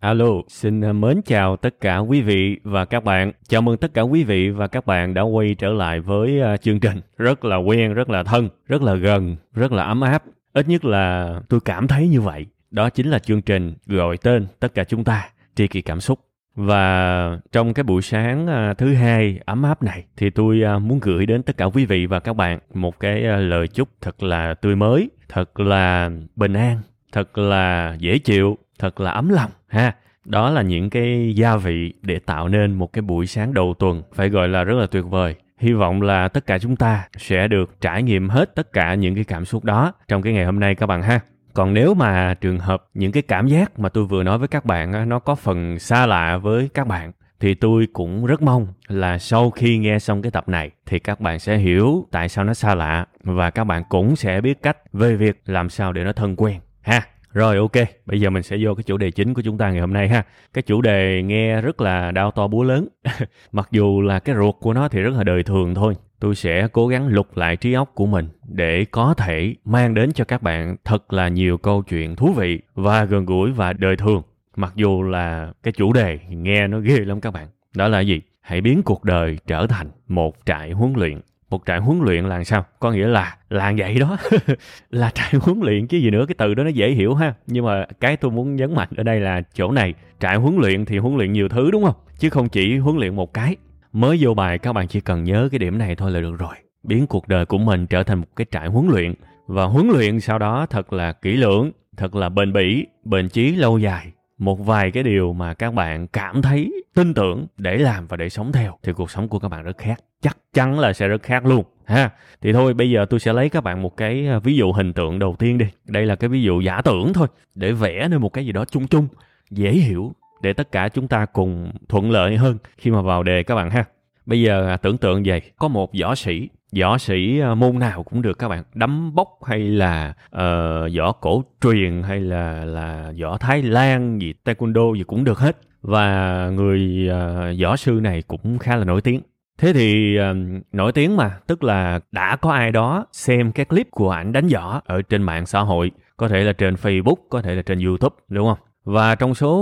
alo, xin mến chào tất cả quý vị và các bạn. Chào mừng tất cả quý vị và các bạn đã quay trở lại với chương trình. Rất là quen, rất là thân, rất là gần, rất là ấm áp. Ít nhất là tôi cảm thấy như vậy. Đó chính là chương trình gọi tên tất cả chúng ta, tri kỷ cảm xúc. Và trong cái buổi sáng thứ hai ấm áp này thì tôi muốn gửi đến tất cả quý vị và các bạn một cái lời chúc thật là tươi mới, thật là bình an, thật là dễ chịu, thật là ấm lòng ha. Đó là những cái gia vị để tạo nên một cái buổi sáng đầu tuần phải gọi là rất là tuyệt vời. Hy vọng là tất cả chúng ta sẽ được trải nghiệm hết tất cả những cái cảm xúc đó trong cái ngày hôm nay các bạn ha. Còn nếu mà trường hợp những cái cảm giác mà tôi vừa nói với các bạn nó có phần xa lạ với các bạn thì tôi cũng rất mong là sau khi nghe xong cái tập này thì các bạn sẽ hiểu tại sao nó xa lạ và các bạn cũng sẽ biết cách về việc làm sao để nó thân quen ha. Rồi ok, bây giờ mình sẽ vô cái chủ đề chính của chúng ta ngày hôm nay ha. Cái chủ đề nghe rất là đao to búa lớn. Mặc dù là cái ruột của nó thì rất là đời thường thôi. Tôi sẽ cố gắng lục lại trí óc của mình để có thể mang đến cho các bạn thật là nhiều câu chuyện thú vị và gần gũi và đời thường. Mặc dù là cái chủ đề nghe nó ghê lắm các bạn. Đó là gì? Hãy biến cuộc đời trở thành một trại huấn luyện. Một trại huấn luyện là sao? Có nghĩa là vậy đó. Là trại huấn luyện chứ gì nữa, cái từ đó nó dễ hiểu ha. Nhưng mà cái tôi muốn nhấn mạnh ở đây là chỗ này, trại huấn luyện thì huấn luyện nhiều thứ đúng không? Chứ không chỉ huấn luyện một cái. Mới vô bài các bạn chỉ cần nhớ cái điểm này thôi là được rồi. Biến cuộc đời của mình trở thành một cái trại huấn luyện. Và huấn luyện sau đó thật là kỹ lưỡng, thật là bền bỉ, bền chí lâu dài. Một vài cái điều mà các bạn cảm thấy tin tưởng để làm và để sống theo thì cuộc sống của các bạn rất khác, chắc chắn là sẽ rất khác luôn ha. Thì thôi bây giờ tôi sẽ lấy các bạn một cái ví dụ hình tượng đầu tiên đi. Đây là cái ví dụ giả tưởng thôi để vẽ nên một cái gì đó chung chung dễ hiểu để tất cả chúng ta cùng thuận lợi hơn khi mà vào đề các bạn ha. Bây giờ tưởng tượng vậy, có một võ sĩ môn nào cũng được các bạn, đấm bốc hay là võ cổ truyền hay là võ Thái Lan gì, taekwondo gì cũng được hết. Và người võ sư này cũng khá là nổi tiếng. Thế thì nổi tiếng mà, tức là đã có ai đó xem cái clip của ảnh đánh võ ở trên mạng xã hội, có thể là trên Facebook, có thể là trên YouTube đúng không? Và trong số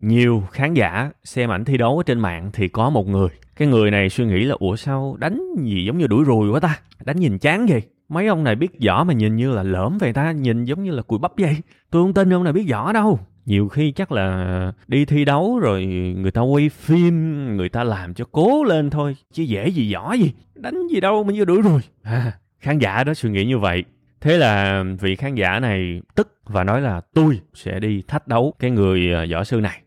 nhiều khán giả xem ảnh thi đấu ở trên mạng thì có một người. Cái người này suy nghĩ là ủa sao đánh gì giống như đuổi ruồi quá ta? Đánh nhìn chán vậy? Mấy ông này biết võ mà nhìn như là lỡm vậy ta? Nhìn giống như là cùi bắp vậy? Tôi không tin ông này biết võ đâu. Nhiều khi chắc là đi thi đấu rồi người ta quay phim, người ta làm cho cố lên thôi. Chứ dễ gì võ gì? Đánh gì đâu mà như đuổi ruồi. Khán giả đó suy nghĩ như vậy. Thế là vị khán giả này tức và nói là tôi sẽ đi thách đấu cái người võ sư này.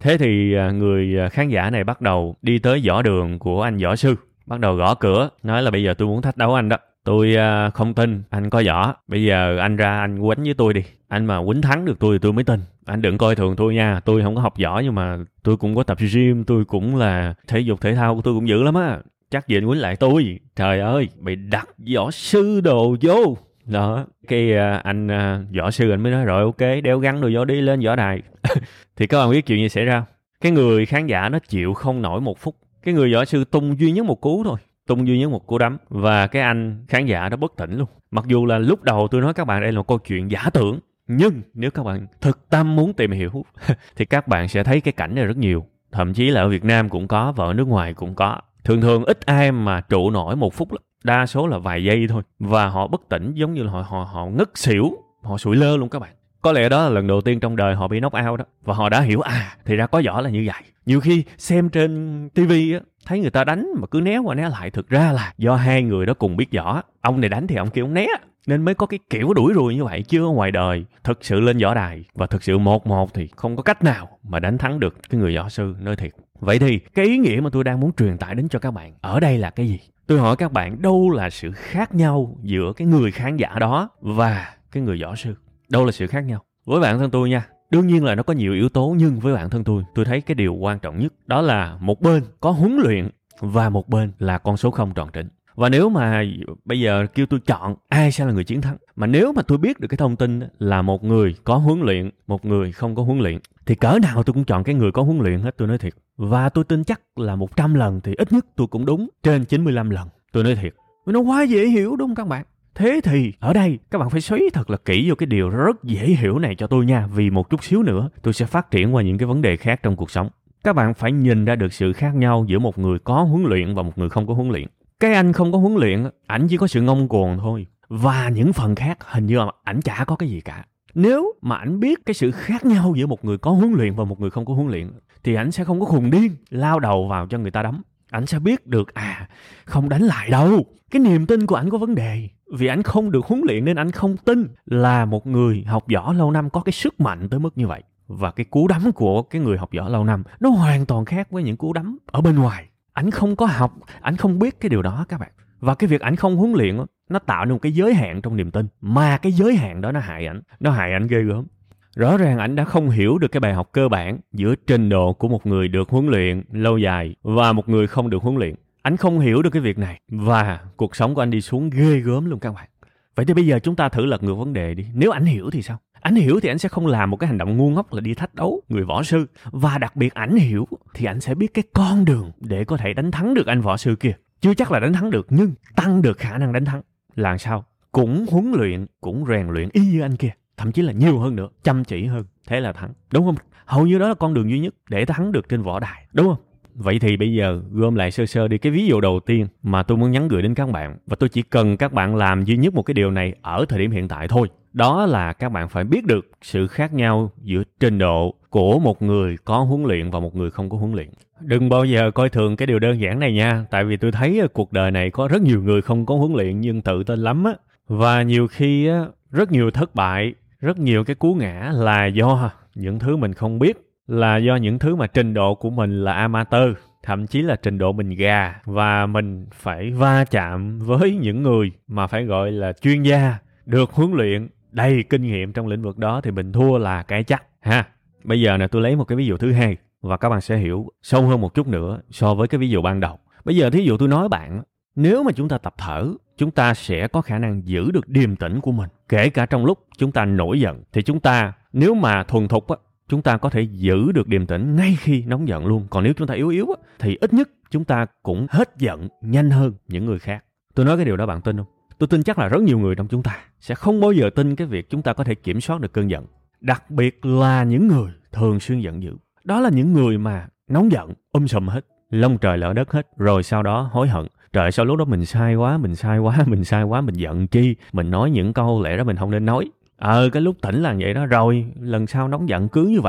Thế thì người khán giả này bắt đầu đi tới võ đường của anh võ sư. Bắt đầu gõ cửa, nói là bây giờ tôi muốn thách đấu anh đó. Tôi không tin anh có võ. Bây giờ anh ra anh quánh với tôi đi. Anh mà quánh thắng được tôi thì tôi mới tin. Anh đừng coi thường tôi nha. Tôi không có học võ nhưng mà tôi cũng có tập gym. Tôi cũng là thể dục thể thao của tôi cũng dữ lắm á. Chắc gì anh quýnh lại tôi. Trời ơi, bị đặt võ sư đồ vô. Đó, cái anh võ sư anh mới nói rồi ok, đeo găng đồ vô đi lên võ đài. Thì các bạn biết chuyện gì xảy ra? Cái người khán giả nó chịu không nổi một phút. Cái người võ sư tung duy nhất một cú thôi. Tung duy nhất một cú đấm. Và cái anh khán giả đó bất tỉnh luôn. Mặc dù là lúc đầu tôi nói các bạn đây là một câu chuyện giả tưởng. Nhưng nếu các bạn thực tâm muốn tìm hiểu thì các bạn sẽ thấy cái cảnh này rất nhiều. Thậm chí là ở Việt Nam cũng có và ở nước ngoài cũng có. Thường thường ít ai mà trụ nổi một phút lắm. Đa số là vài giây thôi. Và họ bất tỉnh giống như là họ ngất xỉu. Họ sụi lơ luôn các bạn. Có lẽ đó là lần đầu tiên trong đời họ bị knock out đó. Và họ đã hiểu thì ra có võ là như vậy. Nhiều khi xem trên TV á, thấy người ta đánh mà cứ né qua né lại. Thực ra là do hai người đó cùng biết võ. Ông này đánh thì ông kia ông né. Nên mới có cái kiểu đuổi ruồi như vậy, chứ ở ngoài đời thực sự lên võ đài và thực sự 1-1 thì không có cách nào mà đánh thắng được cái người võ sư nơi thiệt. Vậy thì cái ý nghĩa mà tôi đang muốn truyền tải đến cho các bạn ở đây là cái gì? Tôi hỏi các bạn, đâu là sự khác nhau giữa cái người khán giả đó và cái người võ sư? Đâu là sự khác nhau? Với bản thân tôi nha, đương nhiên là nó có nhiều yếu tố, nhưng với bản thân tôi thấy cái điều quan trọng nhất đó là một bên có huấn luyện và một bên là con số 0 tròn trĩnh. Và nếu mà bây giờ kêu tôi chọn ai sẽ là người chiến thắng, mà nếu mà tôi biết được cái thông tin là một người có huấn luyện, một người không có huấn luyện, thì cỡ nào tôi cũng chọn cái người có huấn luyện hết, tôi nói thiệt. Và tôi tin chắc là 100 lần thì ít nhất tôi cũng đúng trên 95 lần, tôi nói thiệt. Nó quá dễ hiểu đúng không các bạn? Thế thì ở đây các bạn phải xoáy thật là kỹ vô cái điều rất dễ hiểu này cho tôi nha, vì một chút xíu nữa tôi sẽ phát triển qua những cái vấn đề khác trong cuộc sống. Các bạn phải nhìn ra được sự khác nhau giữa một người có huấn luyện và một người không có huấn luyện. Cái anh không có huấn luyện, ảnh chỉ có sự ngông cuồng thôi. Và những phần khác hình như là ảnh chả có cái gì cả. Nếu mà ảnh biết cái sự khác nhau giữa một người có huấn luyện và một người không có huấn luyện, thì ảnh sẽ không có khùng điên, lao đầu vào cho người ta đấm. Ảnh sẽ biết được, không đánh lại đâu. Cái niềm tin của ảnh có vấn đề. Vì ảnh không được huấn luyện nên ảnh không tin là một người học võ lâu năm có cái sức mạnh tới mức như vậy. Và cái cú đấm của cái người học võ lâu năm nó hoàn toàn khác với những cú đấm ở bên ngoài. Ảnh không có học, ảnh không biết cái điều đó các bạn. Và cái việc ảnh không huấn luyện nó tạo nên một cái giới hạn trong niềm tin, mà cái giới hạn đó nó hại ảnh ghê gớm. Rõ ràng ảnh đã không hiểu được cái bài học cơ bản giữa trình độ của một người được huấn luyện lâu dài và một người không được huấn luyện. Ảnh không hiểu được cái việc này và cuộc sống của anh đi xuống ghê gớm luôn các bạn. Vậy thì bây giờ chúng ta thử lật ngược vấn đề đi. Nếu ảnh hiểu thì sao? Ảnh hiểu thì ảnh sẽ không làm một cái hành động ngu ngốc là đi thách đấu người võ sư. Và đặc biệt ảnh hiểu thì ảnh sẽ biết cái con đường để có thể đánh thắng được anh võ sư kia. Chưa chắc là đánh thắng được nhưng tăng được khả năng đánh thắng. Làm sao? Cũng huấn luyện, cũng rèn luyện y như anh kia. Thậm chí là nhiều hơn nữa, chăm chỉ hơn. Thế là thắng, đúng không? Hầu như đó là con đường duy nhất để thắng được trên võ đài, đúng không? Vậy thì bây giờ gom lại sơ sơ đi cái ví dụ đầu tiên mà tôi muốn nhắn gửi đến các bạn. Và tôi chỉ cần các bạn làm duy nhất một cái điều này ở thời điểm hiện tại thôi. Đó là các bạn phải biết được sự khác nhau giữa trình độ của một người có huấn luyện và một người không có huấn luyện. Đừng bao giờ coi thường cái điều đơn giản này nha. Tại vì tôi thấy cuộc đời này có rất nhiều người không có huấn luyện nhưng tự tin lắm á. Và nhiều khi rất nhiều thất bại, rất nhiều cái cú ngã là do những thứ mình không biết. Là do những thứ mà trình độ của mình là amateur, thậm chí là trình độ mình gà, và mình phải va chạm với những người mà phải gọi là chuyên gia, được huấn luyện, đầy kinh nghiệm trong lĩnh vực đó thì mình thua là cái chắc ha. Bây giờ nè, tôi lấy một cái ví dụ thứ hai và các bạn sẽ hiểu sâu hơn một chút nữa so với cái ví dụ ban đầu. Bây giờ thí dụ tôi nói bạn, nếu mà chúng ta tập thở, chúng ta sẽ có khả năng giữ được điềm tĩnh của mình, kể cả trong lúc chúng ta nổi giận. Thì chúng ta nếu mà thuần thục á, chúng ta có thể giữ được điềm tĩnh ngay khi nóng giận luôn. Còn nếu chúng ta yếu thì ít nhất chúng ta cũng hết giận nhanh hơn những người khác. Tôi nói cái điều đó bạn tin không? Tôi tin chắc là rất nhiều người trong chúng ta sẽ không bao giờ tin cái việc chúng ta có thể kiểm soát được cơn giận. Đặc biệt là những người thường xuyên giận dữ. Đó là những người mà nóng giận, sùm hết, lông trời lỡ đất hết. Rồi sau đó hối hận. Trời, sau lúc đó mình sai quá, mình giận chi. Mình nói những câu lẽ đó mình không nên nói. Cái lúc tỉnh là vậy đó, rồi lần sau nóng giận cứ như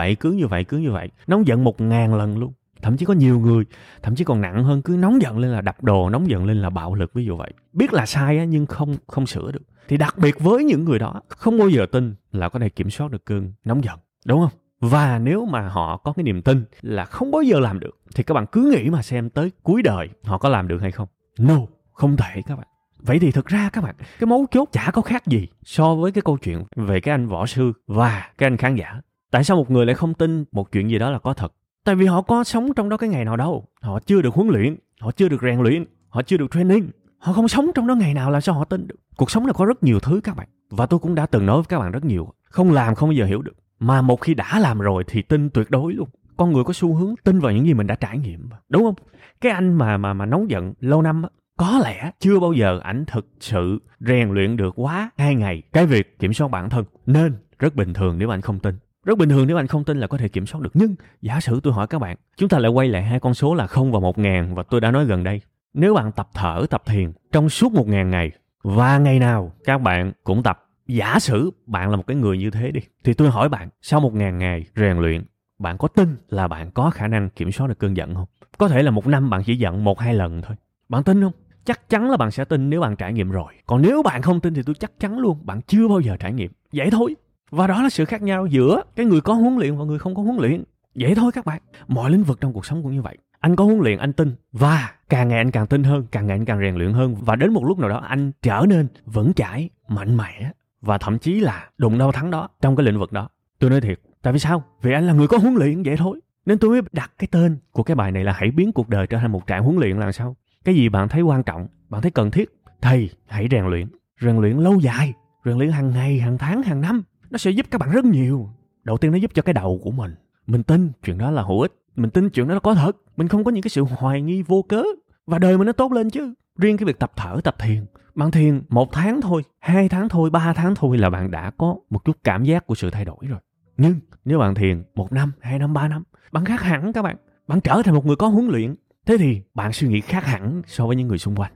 vậy. Nóng giận 1000 lần luôn. Thậm chí có nhiều người, thậm chí còn nặng hơn, cứ nóng giận lên là đập đồ, nóng giận lên là bạo lực, ví dụ vậy. Biết là sai á, nhưng không sửa được. Thì đặc biệt với những người đó, không bao giờ tin là có thể kiểm soát được cơn nóng giận, đúng không? Và nếu mà họ có cái niềm tin là không bao giờ làm được, thì các bạn cứ nghĩ mà xem tới cuối đời họ có làm được hay không. No, không thể các bạn. Vậy thì thực ra các bạn, cái mấu chốt chả có khác gì so với cái câu chuyện về cái anh võ sư và cái anh khán giả. Tại sao một người lại không tin một chuyện gì đó là có thật? Tại vì họ có sống trong đó cái ngày nào đâu. Họ chưa được huấn luyện, họ chưa được rèn luyện, họ chưa được training. Họ không sống trong đó ngày nào làm sao họ tin được. Cuộc sống là có rất nhiều thứ các bạn. Và tôi cũng đã từng nói với các bạn rất nhiều. Không làm không bao giờ hiểu được. Mà một khi đã làm rồi thì tin tuyệt đối luôn. Con người có xu hướng tin vào những gì mình đã trải nghiệm. Đúng không? Cái anh mà nóng giận lâu năm á, có lẽ chưa bao giờ ảnh thực sự rèn luyện được quá 2 ngày cái việc kiểm soát bản thân. Nên rất bình thường nếu anh không tin. Rất bình thường nếu anh không tin là có thể kiểm soát được. Nhưng giả sử tôi hỏi các bạn, chúng ta lại quay lại 2 con số là 0 và 1000, và tôi đã nói gần đây. Nếu bạn tập thở, tập thiền trong suốt 1000 ngày và ngày nào các bạn cũng tập. Giả sử bạn là một cái người như thế đi. Thì tôi hỏi bạn, sau 1000 ngày rèn luyện, bạn có tin là bạn có khả năng kiểm soát được cơn giận không? Có thể là 1 năm bạn chỉ giận 1-2 lần thôi. Bạn tin không? chắc chắn là bạn sẽ tin nếu bạn trải nghiệm rồi. Còn nếu bạn không tin thì tôi chắc chắn luôn, bạn chưa bao giờ trải nghiệm. Vậy thôi. Và đó là sự khác nhau giữa cái người có huấn luyện và người không có huấn luyện. Vậy thôi các bạn. Mọi lĩnh vực trong cuộc sống cũng như vậy. Anh có huấn luyện, anh tin. Và càng ngày anh càng tin hơn, càng ngày anh càng rèn luyện hơn. Và đến một lúc nào đó anh trở nên vững chãi, mạnh mẽ. Và thậm chí là đụng đâu thắng đó trong cái lĩnh vực đó. Tôi nói thiệt. Tại vì sao? Vì anh là người có huấn luyện, vậy thôi. Nên tôi mới đặt cái tên của cái bài này là hãy biến cuộc đời trở thành một trại huấn luyện là sao? Cái gì bạn thấy quan trọng, bạn thấy cần thiết thì hãy rèn luyện. Rèn luyện lâu dài, rèn luyện hàng ngày, hàng tháng, hàng năm. Nó sẽ giúp các bạn rất nhiều. Đầu tiên nó giúp cho cái đầu của mình. Mình tin chuyện đó là hữu ích. Mình tin chuyện đó là có thật. Mình không có những cái sự hoài nghi vô cớ. Và đời mình nó tốt lên chứ. Riêng cái việc tập thở, tập thiền. Bạn thiền 1 tháng thôi, 2 tháng thôi, 3 tháng thôi là bạn đã có một chút cảm giác của sự thay đổi rồi. Nhưng nếu bạn thiền 1 năm, 2 năm, 3 năm, bạn khác hẳn các bạn. Bạn trở thành một người có huấn luyện. Thế thì bạn suy nghĩ khác hẳn so với những người xung quanh.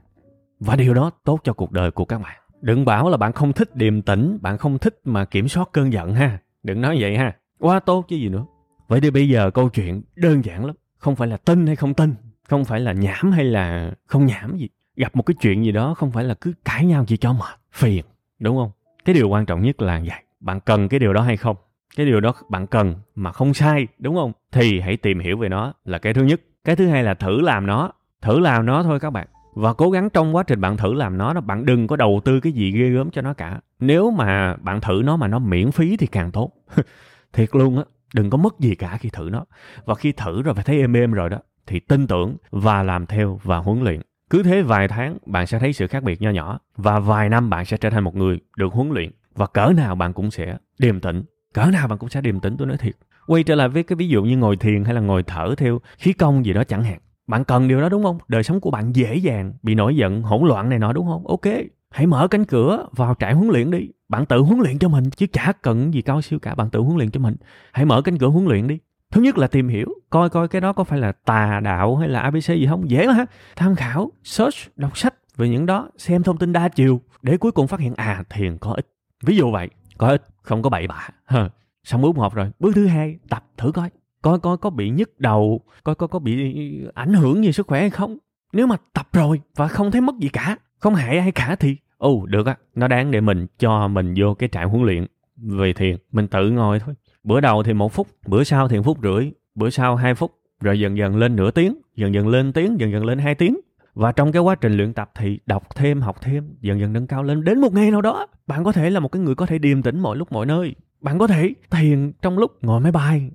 Và điều đó tốt cho cuộc đời của các bạn. Đừng bảo là bạn không thích điềm tĩnh, bạn không thích mà kiểm soát cơn giận ha. Đừng nói vậy ha. Quá tốt chứ gì nữa. Vậy thì bây giờ câu chuyện đơn giản lắm. Không phải là tin hay không tin. Không phải là nhảm hay là không nhảm gì. Gặp một cái chuyện gì đó không phải là cứ cãi nhau chỉ cho mệt, phiền. Đúng không? Cái điều quan trọng nhất là vậy. Bạn cần cái điều đó hay không? Cái điều đó bạn cần mà không sai, đúng không? Thì hãy tìm hiểu về nó là cái thứ nhất. Cái thứ hai là thử làm nó thôi các bạn. Và cố gắng trong quá trình bạn thử làm nó, bạn đừng có đầu tư cái gì ghê gớm cho nó cả. Nếu mà bạn thử nó mà nó miễn phí thì càng tốt. Thiệt luôn á, đừng có mất gì cả khi thử nó. Và khi thử rồi phải thấy êm êm rồi đó, thì tin tưởng và làm theo và huấn luyện. Cứ thế vài tháng bạn sẽ thấy sự khác biệt nho nhỏ. Và vài năm bạn sẽ trở thành một người được huấn luyện. Và cỡ nào bạn cũng sẽ điềm tĩnh. Tôi nói thiệt. Quay trở lại với cái ví dụ như ngồi thiền hay là ngồi thở theo khí công gì đó chẳng hạn. Bạn cần điều đó đúng không? Đời sống của bạn dễ dàng bị nổi giận, hỗn loạn này nọ đúng không? Ok, hãy mở cánh cửa vào trại huấn luyện đi. Bạn tự huấn luyện cho mình chứ chả cần gì cao siêu cả. Bạn tự huấn luyện cho mình. Hãy mở cánh cửa huấn luyện đi. Thứ nhất là tìm hiểu, coi cái đó có phải là tà đạo hay là ABC gì không? Dễ mà ha. Tham khảo, search, đọc sách về những đó, xem thông tin đa chiều để cuối cùng phát hiện thiền có ích. Ví dụ vậy. Có ích, không có bậy bạ. Xong bước 1 rồi. Bước thứ 2, tập thử coi có bị nhức đầu, có bị ảnh hưởng gì sức khỏe hay không. Nếu mà tập rồi và không thấy mất gì cả, không hại ai cả thì được á, nó đáng để mình cho mình vô cái trại huấn luyện về thiền. Mình tự ngồi thôi. Bữa đầu thì 1 phút, bữa sau thì 1,5 phút, bữa sau 2 phút, rồi dần dần lên nửa tiếng, dần dần lên tiếng, dần dần lên 2 tiếng. Và trong cái quá trình luyện tập thì đọc thêm, học thêm, dần dần nâng cao lên. Đến một ngày nào đó, bạn có thể là một cái người có thể điềm tĩnh mọi lúc mọi nơi. Bạn có thể thiền trong lúc ngồi máy bay,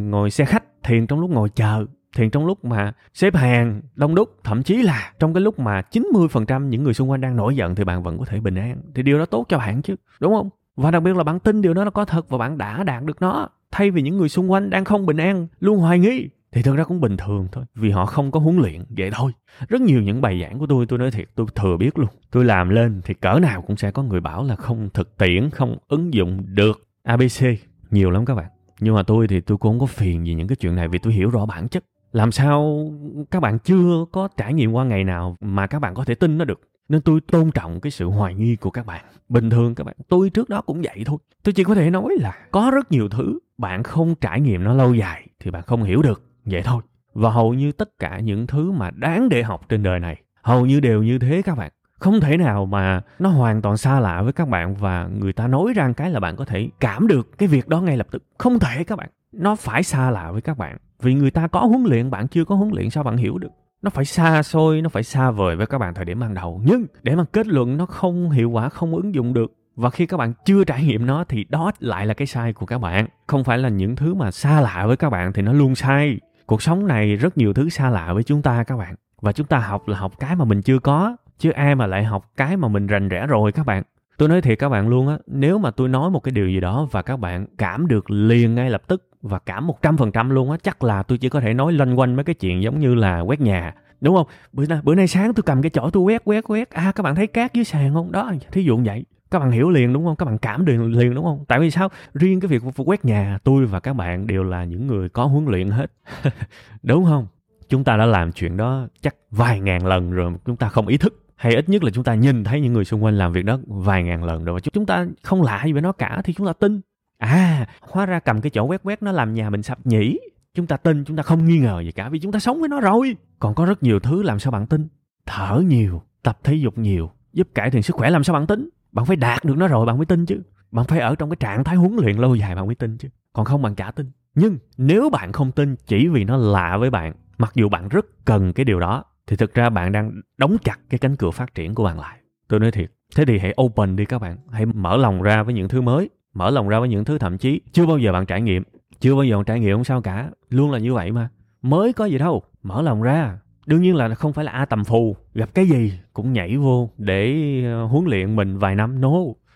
ngồi xe khách, thiền trong lúc ngồi chờ, thiền trong lúc mà xếp hàng, đông đúc. Thậm chí là trong cái lúc mà 90% những người xung quanh đang nổi giận thì bạn vẫn có thể bình an. Thì điều đó tốt cho bạn chứ, đúng không? Và đặc biệt là bạn tin điều đó nó có thật và bạn đã đạt được nó. Thay vì những người xung quanh đang không bình an, luôn hoài nghi. Thì thực ra cũng bình thường thôi, vì họ không có huấn luyện, vậy thôi. Rất nhiều những bài giảng của tôi nói thiệt, tôi thừa biết luôn. Tôi làm lên thì cỡ nào cũng sẽ có người bảo là không thực tiễn, không ứng dụng được ABC. Nhiều lắm các bạn. Nhưng mà tôi thì tôi cũng không có phiền gì những cái chuyện này vì tôi hiểu rõ bản chất. Làm sao các bạn chưa có trải nghiệm qua ngày nào mà các bạn có thể tin nó được. Nên tôi tôn trọng cái sự hoài nghi của các bạn. Bình thường các bạn, tôi trước đó cũng vậy thôi. Tôi chỉ có thể nói là có rất nhiều thứ bạn không trải nghiệm nó lâu dài thì bạn không hiểu được. Vậy thôi. Và hầu như tất cả những thứ mà đáng để học trên đời này, hầu như đều như thế các bạn. Không thể nào mà nó hoàn toàn xa lạ với các bạn và người ta nói ra cái là bạn có thể cảm được cái việc đó ngay lập tức. Không thể các bạn. Nó phải xa lạ với các bạn. Vì người ta có huấn luyện, bạn chưa có huấn luyện sao bạn hiểu được. Nó phải xa xôi, nó phải xa vời với các bạn thời điểm ban đầu. Nhưng để mà kết luận nó không hiệu quả, không ứng dụng được. Và khi các bạn chưa trải nghiệm nó thì đó lại là cái sai của các bạn. Không phải là những thứ mà xa lạ với các bạn thì nó luôn sai. Cuộc sống này rất nhiều thứ xa lạ với chúng ta các bạn. Và chúng ta học là học cái mà mình chưa có. Chứ ai mà lại học cái mà mình rành rẽ rồi các bạn. Tôi nói thiệt các bạn luôn á. Nếu mà tôi nói một cái điều gì đó và các bạn cảm được liền ngay lập tức. Và cảm 100% luôn á. Chắc là tôi chỉ có thể nói loanh quanh mấy cái chuyện giống như là quét nhà. Đúng không? Bữa nay sáng tôi cầm cái chổi tôi quét. Các bạn thấy cát dưới sàn không? Đó, thí dụ vậy. Các bạn hiểu liền đúng không? Các bạn cảm được liền đúng không? Tại vì sao? Riêng cái việc quét nhà, tôi và các bạn đều là những người có huấn luyện hết. Đúng không? Chúng ta đã làm chuyện đó chắc vài ngàn lần rồi chúng ta không ý thức. Hay ít nhất là chúng ta nhìn thấy những người xung quanh làm việc đó vài ngàn lần rồi. Chúng ta không lạ gì với nó cả thì chúng ta tin. Hóa ra cầm cái chỗ quét nó làm nhà mình sập nhỉ. Chúng ta tin, chúng ta không nghi ngờ gì cả vì chúng ta sống với nó rồi. Còn có rất nhiều thứ làm sao bạn tin? Thở nhiều, tập thể dục nhiều, giúp cải thiện sức khỏe. Làm sao bạn tính? Bạn phải đạt được nó rồi bạn mới tin chứ. Bạn phải ở trong cái trạng thái huấn luyện lâu dài bạn mới tin chứ. Còn không bạn chả tin. Nhưng nếu bạn không tin chỉ vì nó lạ với bạn, mặc dù bạn rất cần cái điều đó, thì thực ra bạn đang đóng chặt cái cánh cửa phát triển của bạn lại. Tôi nói thiệt. Thế thì hãy open đi các bạn. Hãy mở lòng ra với những thứ mới. Mở lòng ra với những thứ thậm chí chưa bao giờ bạn trải nghiệm. Chưa bao giờ bạn trải nghiệm không sao cả. Luôn là như vậy mà. Mới có gì đâu. Mở lòng ra. Đương nhiên là không phải là A tầm phù. Gặp cái gì cũng nhảy vô để huấn luyện mình vài năm. No.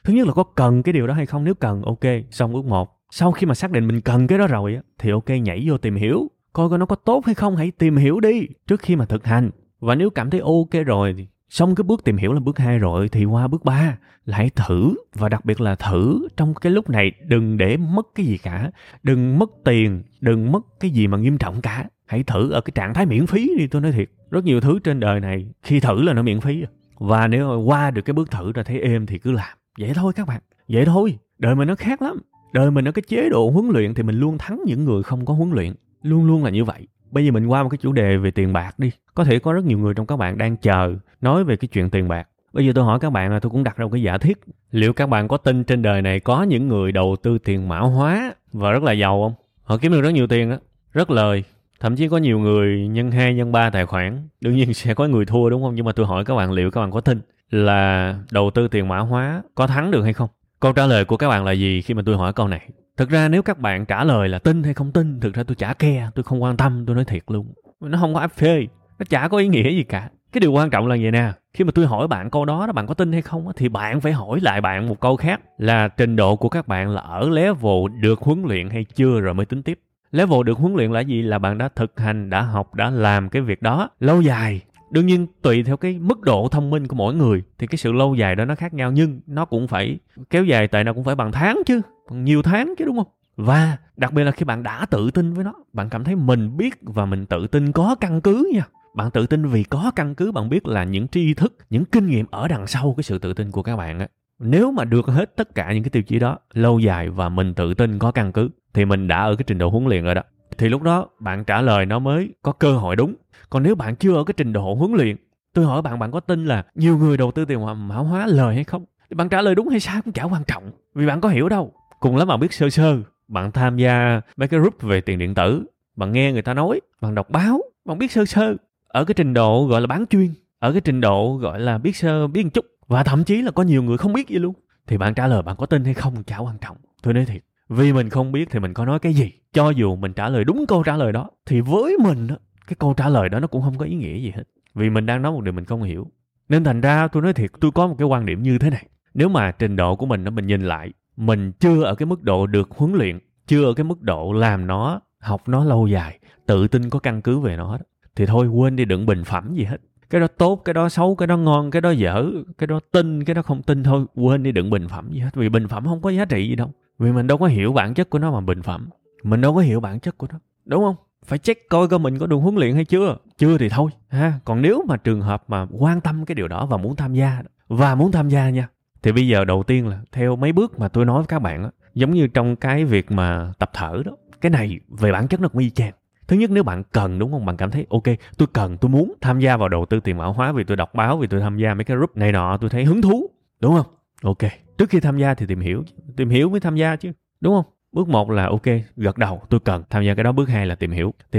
Thứ nhất là có cần cái điều đó hay không. Nếu cần, ok. Xong bước 1. Sau khi mà xác định mình cần cái đó rồi, thì ok nhảy vô tìm hiểu. Coi nó có tốt hay không. Hãy tìm hiểu đi trước khi mà thực hành. Và nếu cảm thấy ok rồi thì xong cái bước tìm hiểu là bước 2 rồi, thì qua bước 3 là hãy thử. Và đặc biệt là thử trong cái lúc này, đừng để mất cái gì cả, đừng mất tiền, đừng mất cái gì mà nghiêm trọng cả. Hãy thử ở cái trạng thái miễn phí đi, tôi nói thiệt. Rất nhiều thứ trên đời này khi thử là nó miễn phí. Và nếu qua được cái bước thử rồi thấy êm thì cứ làm. Vậy thôi các bạn, vậy thôi. Đời mình nó khác lắm. Đời mình ở cái chế độ huấn luyện thì mình luôn thắng những người không có huấn luyện. Luôn luôn là như vậy. Bây giờ mình qua một cái chủ đề về tiền bạc đi. Có thể có rất nhiều người trong các bạn đang chờ nói về cái chuyện tiền bạc. Bây giờ tôi hỏi các bạn, là tôi cũng đặt ra một cái giả thiết. Liệu các bạn có tin trên đời này có những người đầu tư tiền mã hóa và rất là giàu không? Họ kiếm được rất nhiều tiền đó, rất lời. Thậm chí có nhiều người nhân 2, nhân 3 tài khoản. Đương nhiên sẽ có người thua đúng không? Nhưng mà tôi hỏi các bạn, liệu các bạn có tin là đầu tư tiền mã hóa có thắng được hay không? Câu trả lời của các bạn là gì khi mà tôi hỏi câu này? Thực ra nếu các bạn trả lời là tin hay không tin, thực ra tôi chả care, tôi không quan tâm, tôi nói thiệt luôn. Nó không có áp phê, nó chả có ý nghĩa gì cả. Cái điều quan trọng là vậy nè, khi mà tôi hỏi bạn câu đó, bạn có tin hay không, thì bạn phải hỏi lại bạn một câu khác là trình độ của các bạn là ở level được huấn luyện hay chưa rồi mới tính tiếp. Level được huấn luyện là gì? Là bạn đã thực hành, đã học, đã làm cái việc đó lâu dài. Đương nhiên tùy theo cái mức độ thông minh của mỗi người thì cái sự lâu dài đó nó khác nhau, nhưng nó cũng phải kéo dài, tại nó cũng phải bằng tháng chứ, bằng nhiều tháng chứ đúng không? Và đặc biệt là khi bạn đã tự tin với nó, bạn cảm thấy mình biết và mình tự tin có căn cứ nha. Bạn tự tin vì có căn cứ, bạn biết là những tri thức, những kinh nghiệm ở đằng sau cái sự tự tin của các bạn ấy. Nếu mà được hết tất cả những cái tiêu chí đó, lâu dài và mình tự tin có căn cứ, thì mình đã ở cái trình độ huấn luyện rồi đó. Thì lúc đó bạn trả lời nó mới có cơ hội đúng. Còn nếu bạn chưa ở cái trình độ huấn luyện, tôi hỏi bạn, bạn có tin là nhiều người đầu tư tiền mã hóa lời hay không? Bạn trả lời đúng hay sai cũng chả quan trọng, vì bạn có hiểu đâu. Cùng lắm bạn biết sơ sơ, bạn tham gia mấy cái group về tiền điện tử, bạn nghe người ta nói, bạn đọc báo, bạn biết sơ sơ. Ở cái trình độ gọi là bán chuyên, ở cái trình độ gọi là biết sơ biết một chút, và thậm chí là có nhiều người không biết gì luôn. Thì bạn trả lời bạn có tin hay không chả quan trọng, tôi nói thiệt. Vì mình không biết thì mình có nói cái gì. Cho dù mình trả lời đúng câu trả lời đó, thì với mình cái câu trả lời đó nó cũng không có ý nghĩa gì hết. Vì mình đang nói một điều mình không hiểu. Nên thành ra tôi nói thiệt, tôi có một cái quan điểm như thế này. Nếu mà trình độ của mình, mình nhìn lại, mình chưa ở cái mức độ được huấn luyện, chưa ở cái mức độ làm nó, học nó lâu dài, tự tin có căn cứ về nó đó, thì thôi quên đi, đừng bình phẩm gì hết. Cái đó tốt, cái đó xấu, cái đó ngon, cái đó dở, cái đó tin, cái đó không tin, thôi quên đi, đừng bình phẩm gì hết. Vì bình phẩm không có giá trị gì đâu. Vì mình đâu có hiểu bản chất của nó mà bình phẩm. Mình đâu có hiểu bản chất của nó, đúng không? Phải check coi mình có được huấn luyện hay chưa. Chưa thì thôi ha. Còn nếu mà trường hợp mà quan tâm cái điều đó và muốn tham gia, nha, thì bây giờ đầu tiên là theo mấy bước mà tôi nói với các bạn đó, giống như trong cái việc mà tập thở đó, cái này về bản chất nó cũng y chang. Thứ nhất, nếu bạn cần, đúng không? Bạn cảm thấy ok, tôi cần, tôi muốn tham gia vào đầu tư tiền mã hóa vì tôi đọc báo, vì tôi tham gia mấy cái group này nọ, tôi thấy hứng thú, đúng không? Ok, trước khi tham gia thì tìm hiểu mới tham gia chứ, đúng không? Bước 1 là ok, gật đầu, tôi cần tham gia cái đó. Bước 2 là tìm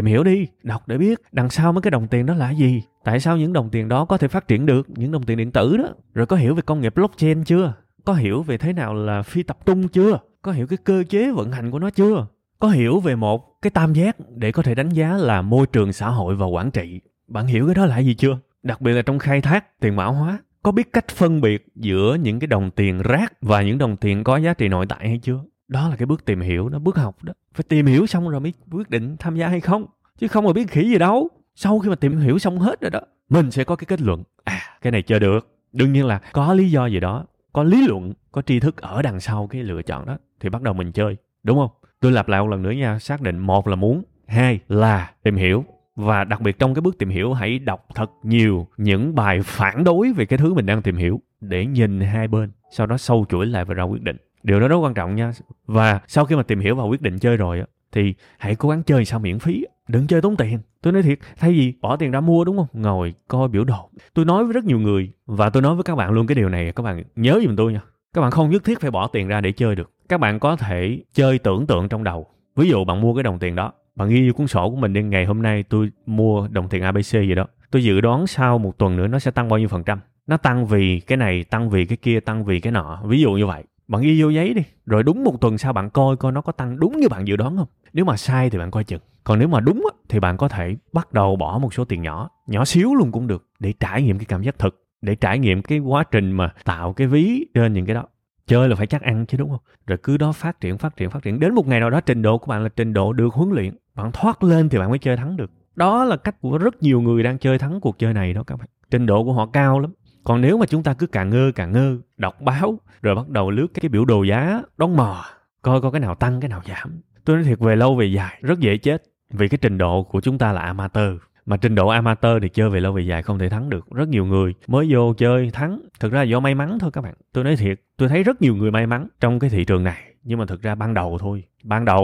hiểu đi, đọc để biết đằng sau mấy cái đồng tiền đó là gì, tại sao những đồng tiền đó có thể phát triển được, những đồng tiền điện tử đó. Rồi có hiểu về công nghệ blockchain chưa, có hiểu về thế nào là phi tập trung chưa, có hiểu cái cơ chế vận hành của nó chưa, có hiểu về một cái tam giác để có thể đánh giá là môi trường xã hội và quản trị, bạn hiểu cái đó là gì chưa. Đặc biệt là trong khai thác tiền mã hóa, có biết cách phân biệt giữa những cái đồng tiền rác và những đồng tiền có giá trị nội tại hay chưa. Đó là cái bước tìm hiểu đó, bước học đó. Phải tìm hiểu xong rồi mới quyết định tham gia hay không. Chứ không mà biết khỉ gì đâu. Sau khi mà tìm hiểu xong hết rồi đó, mình sẽ có cái kết luận. À, cái này chơi được. Đương nhiên là có lý do gì đó, có lý luận, có tri thức ở đằng sau cái lựa chọn đó. Thì bắt đầu mình chơi, đúng không? Tôi lặp lại một lần nữa nha. Xác định 1 là muốn, 2 là tìm hiểu. Và đặc biệt trong cái bước tìm hiểu, hãy đọc thật nhiều những bài phản đối về cái thứ mình đang tìm hiểu để nhìn hai bên. Sau đó sâu chuỗi lại và ra quyết định. Điều đó rất quan trọng nha. Và sau khi mà tìm hiểu và quyết định chơi rồi thì hãy cố gắng chơi sao miễn phí. đừng chơi tốn tiền. Tôi nói thiệt, thay vì bỏ tiền ra mua đúng không, ngồi coi biểu đồ. Tôi nói với rất nhiều người và tôi nói với các bạn luôn cái điều này, các bạn nhớ giùm tôi nha. Các bạn không nhất thiết phải bỏ tiền ra để chơi được. Các bạn có thể chơi tưởng tượng trong đầu. Ví dụ bạn mua cái đồng tiền đó, bạn ghi vô cuốn sổ của mình đi, ngày hôm nay tôi mua đồng tiền ABC gì đó. Tôi dự đoán sau một tuần nữa nó sẽ tăng bao nhiêu %. Nó tăng vì cái này, tăng vì cái kia, tăng vì cái nọ. Ví dụ như vậy. Bạn ghi vô giấy đi. Rồi đúng một tuần sau bạn coi nó có tăng đúng như bạn dự đoán không. Nếu mà sai thì bạn coi chừng. Còn nếu mà đúng thì bạn có thể bắt đầu bỏ một số tiền nhỏ. Nhỏ xíu luôn cũng được. Để trải nghiệm cái cảm giác thực. Để trải nghiệm cái quá trình mà tạo cái ví trên những cái đó. Chơi là phải chắc ăn chứ đúng không? Rồi cứ đó phát triển. Đến một ngày nào đó trình độ của bạn là trình độ được huấn luyện. Bạn thoát lên thì bạn mới chơi thắng được. Đó là cách của rất nhiều người đang chơi thắng cuộc chơi này đó các bạn. Trình độ của họ cao lắm. Còn nếu mà chúng ta cứ càng ngơ, đọc báo, rồi bắt đầu lướt cái biểu đồ giá, đón mò, coi cái nào tăng, cái nào giảm. Tôi nói thiệt về lâu về dài, rất dễ chết. Vì cái trình độ của chúng ta là amateur. Mà trình độ amateur thì chơi về lâu về dài không thể thắng được. Rất nhiều người mới vô chơi thắng, thực ra là do may mắn thôi các bạn. Tôi nói thiệt, tôi thấy rất nhiều người may mắn trong cái thị trường này. Nhưng mà thực ra ban đầu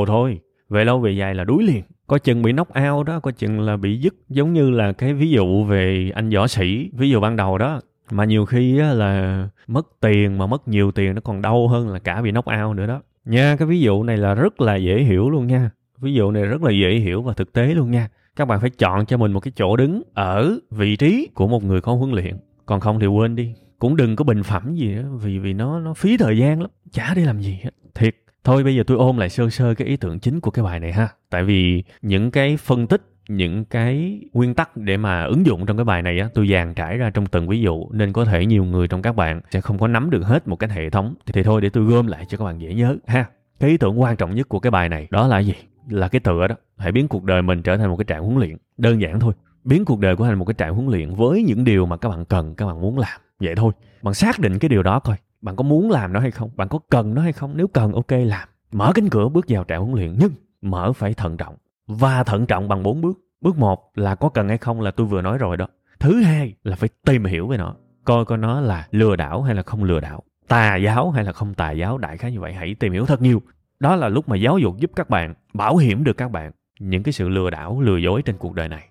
thôi. Về lâu về dài là đuối liền. Coi chừng bị knock out đó, coi chừng là bị dứt. Giống như là cái ví dụ về anh võ sĩ, ví dụ ban đầu đó. Mà nhiều khi là mất tiền, mà mất nhiều tiền nó còn đau hơn là cả bị knock out nữa đó. Nha, cái ví dụ này là rất là dễ hiểu luôn nha. Ví dụ này rất là dễ hiểu và thực tế luôn nha. Các bạn phải chọn cho mình một cái chỗ đứng ở vị trí của một người có huấn luyện. Còn không thì quên đi. Cũng đừng có bình phẩm gì đó, vì nó phí thời gian lắm. Chả đi làm gì hết. Thiệt. Thôi bây giờ tôi ôm lại sơ cái ý tưởng chính của cái bài này ha. Tại vì những cái phân tích, những cái nguyên tắc để mà ứng dụng trong cái bài này á, tôi dàn trải ra trong từng ví dụ nên có thể nhiều người trong các bạn sẽ không có nắm được hết một cái hệ thống. Thì thôi để tôi gom lại cho các bạn dễ nhớ ha. Cái ý tưởng quan trọng nhất của cái bài này đó là gì? Là cái tựa đó. Hãy biến cuộc đời mình trở thành một cái trại huấn luyện. Đơn giản thôi. Biến cuộc đời của thành một cái trại huấn luyện với những điều mà các bạn cần, các bạn muốn làm. Vậy thôi. Bạn xác định cái điều đó coi. Bạn có muốn làm nó hay không? Bạn có cần nó hay không? Nếu cần, ok làm. Mở cánh cửa bước vào trại huấn luyện. Nhưng mở phải thận trọng. Và thận trọng bằng 4 bước. Bước 1 là có cần hay không là tôi vừa nói rồi đó. Thứ 2 là phải tìm hiểu về nó. Coi nó là lừa đảo hay là không lừa đảo. Tà giáo hay là không tà giáo. Đại khái như vậy. Hãy tìm hiểu thật nhiều. Đó là lúc mà giáo dục giúp các bạn bảo hiểm được các bạn những cái sự lừa đảo, lừa dối trên cuộc đời này.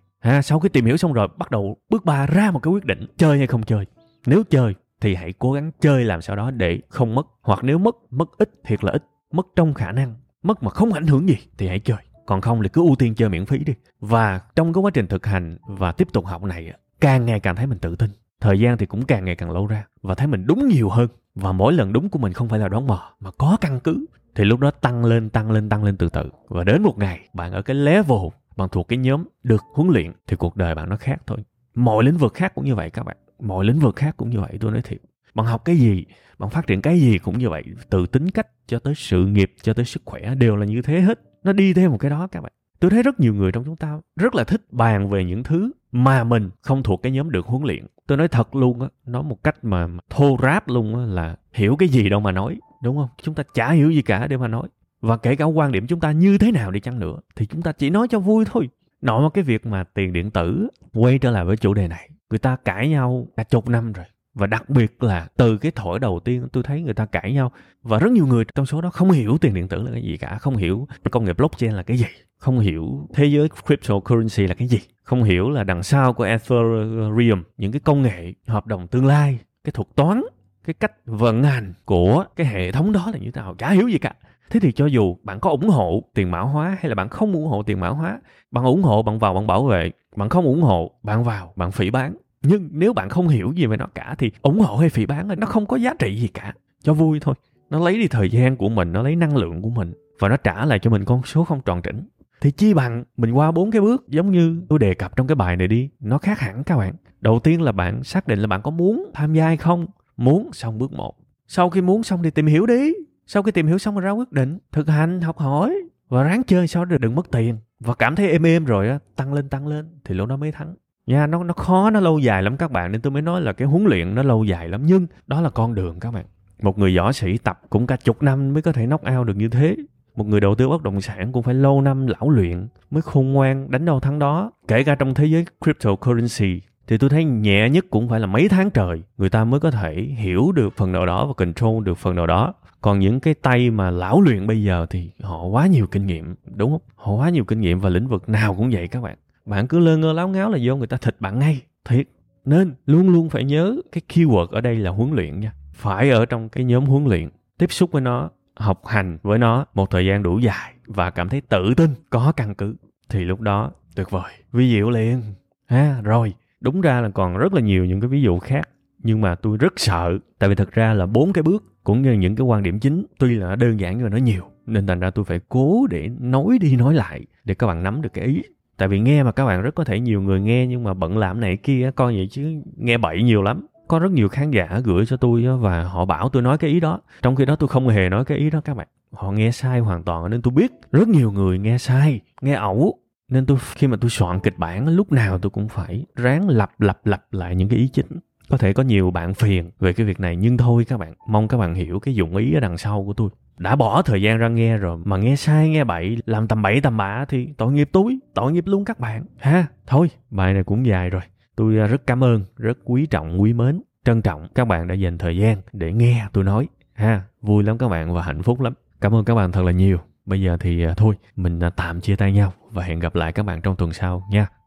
Sau khi tìm hiểu xong rồi, bắt đầu bước 3 ra một cái quyết định. Chơi hay không chơi. Nếu chơi thì hãy cố gắng chơi làm sao đó để không mất. Hoặc nếu mất ít, thiệt là ít. Mất trong khả năng. Mất mà không ảnh hưởng gì thì hãy chơi. Còn không thì cứ ưu tiên chơi miễn phí đi. Và trong cái quá trình thực hành và tiếp tục học này, càng ngày càng thấy mình tự tin. Thời gian thì cũng càng ngày càng lâu ra. Và thấy mình đúng nhiều hơn. Và mỗi lần đúng của mình không phải là đoán mò, mà có căn cứ. Thì lúc đó tăng lên từ từ. Và đến một ngày, bạn ở cái level, bạn thuộc cái nhóm được huấn luyện, thì cuộc đời bạn nó khác thôi. Mọi lĩnh vực khác cũng như vậy các bạn. Mọi lĩnh vực khác cũng như vậy, tôi nói thiệt. Bạn học cái gì, bạn phát triển cái gì cũng như vậy. Từ tính cách cho tới sự nghiệp, cho tới sức khỏe, đều là như thế hết. Nó đi theo một cái đó các bạn. Tôi thấy rất nhiều người trong chúng ta rất là thích bàn về những thứ mà mình không thuộc cái nhóm được huấn luyện. Tôi nói thật luôn á, nói một cách mà thô ráp luôn á là hiểu cái gì đâu mà nói, đúng không? Chúng ta chả hiểu gì cả để mà nói. Và kể cả quan điểm chúng ta như thế nào đi chăng nữa thì chúng ta chỉ nói cho vui thôi. Nói một cái việc mà tiền điện tử, quay trở lại với chủ đề này, người ta cãi nhau cả chục năm rồi. Và đặc biệt là từ cái thổi đầu tiên tôi thấy người ta cãi nhau. Và rất nhiều người trong số đó không hiểu tiền điện tử là cái gì cả. Không hiểu công nghệ blockchain là cái gì. Không hiểu thế giới cryptocurrency là cái gì. Không hiểu là đằng sau của Ethereum, những cái công nghệ hợp đồng tương lai, cái thuật toán, cái cách vận hành của cái hệ thống đó là như thế nào. Chả hiểu gì cả. Thế thì cho dù bạn có ủng hộ tiền mã hóa hay là bạn không ủng hộ tiền mã hóa, bạn ủng hộ bạn vào bạn bảo vệ, bạn không ủng hộ bạn vào bạn phỉ báng. Nhưng nếu bạn không hiểu gì về nó cả thì ủng hộ hay phỉ bán nó không có giá trị gì cả. Cho vui thôi. Nó lấy đi thời gian của mình, nó lấy năng lượng của mình. Và nó trả lại cho mình con số không tròn trĩnh. Thì chi bằng mình qua 4 cái bước giống như tôi đề cập trong cái bài này đi. Nó khác hẳn các bạn. Đầu tiên là bạn xác định là bạn có muốn tham gia hay không. Muốn xong bước 1. Sau khi muốn xong thì tìm hiểu đi. Sau khi tìm hiểu xong rồi ra quyết định. Thực hành, học hỏi. Và ráng chơi sau đó đừng mất tiền. Và cảm thấy êm rồi đó, tăng lên. Thì lúc đó mới thắng. Yeah, nó khó, nó lâu dài lắm các bạn. Nên tôi mới nói là cái huấn luyện nó lâu dài lắm. Nhưng đó là con đường các bạn. Một người võ sĩ tập cũng cả chục năm mới có thể knock out được như thế. Một người đầu tư bất động sản cũng phải lâu năm lão luyện mới khôn ngoan đánh đâu thắng đó. Kể cả trong thế giới cryptocurrency, thì tôi thấy nhẹ nhất cũng phải là mấy tháng trời người ta mới có thể hiểu được phần nào đó và control được phần nào đó. Còn những cái tay mà lão luyện bây giờ thì họ quá nhiều kinh nghiệm, đúng không? Họ quá nhiều kinh nghiệm và lĩnh vực nào cũng vậy các bạn. Bạn cứ lơ ngơ láo ngáo là do người ta thịt bạn ngay, thiệt. Nên luôn luôn phải nhớ cái keyword ở đây là huấn luyện nha. Phải ở trong cái nhóm huấn luyện, tiếp xúc với nó, học hành với nó một thời gian đủ dài và cảm thấy tự tin, có căn cứ. Thì lúc đó tuyệt vời, vi diệu liền. Rồi, đúng ra là còn rất là nhiều những cái ví dụ khác. Nhưng mà tôi rất sợ, tại vì thật ra là 4 cái bước cũng như những cái quan điểm chính, tuy là nó đơn giản nhưng mà nó nhiều. Nên thành ra tôi phải cố để nói đi nói lại để các bạn nắm được cái ý. Tại vì nghe mà các bạn rất có thể nhiều người nghe nhưng mà bận làm này kia, coi vậy chứ nghe bậy nhiều lắm. Có rất nhiều khán giả gửi cho tôi và họ bảo tôi nói cái ý đó. Trong khi đó tôi không hề nói cái ý đó các bạn. Họ nghe sai hoàn toàn, nên tôi biết rất nhiều người nghe sai, nghe ẩu. Nên khi mà tôi soạn kịch bản, lúc nào tôi cũng phải ráng lặp lại những cái ý chính. Có thể có nhiều bạn phiền về cái việc này, nhưng thôi các bạn, mong các bạn hiểu cái dụng ý ở đằng sau của tôi. Đã bỏ thời gian ra nghe rồi mà nghe sai, nghe bậy, làm tầm bậy tầm bạ thì tội nghiệp luôn các bạn. Thôi, bài này cũng dài rồi. Tôi rất cảm ơn, rất quý trọng, quý mến, trân trọng các bạn đã dành thời gian để nghe tôi nói. Vui lắm các bạn và hạnh phúc lắm. Cảm ơn các bạn thật là nhiều. Bây giờ thì thôi, mình tạm chia tay nhau và hẹn gặp lại các bạn trong tuần sau nha.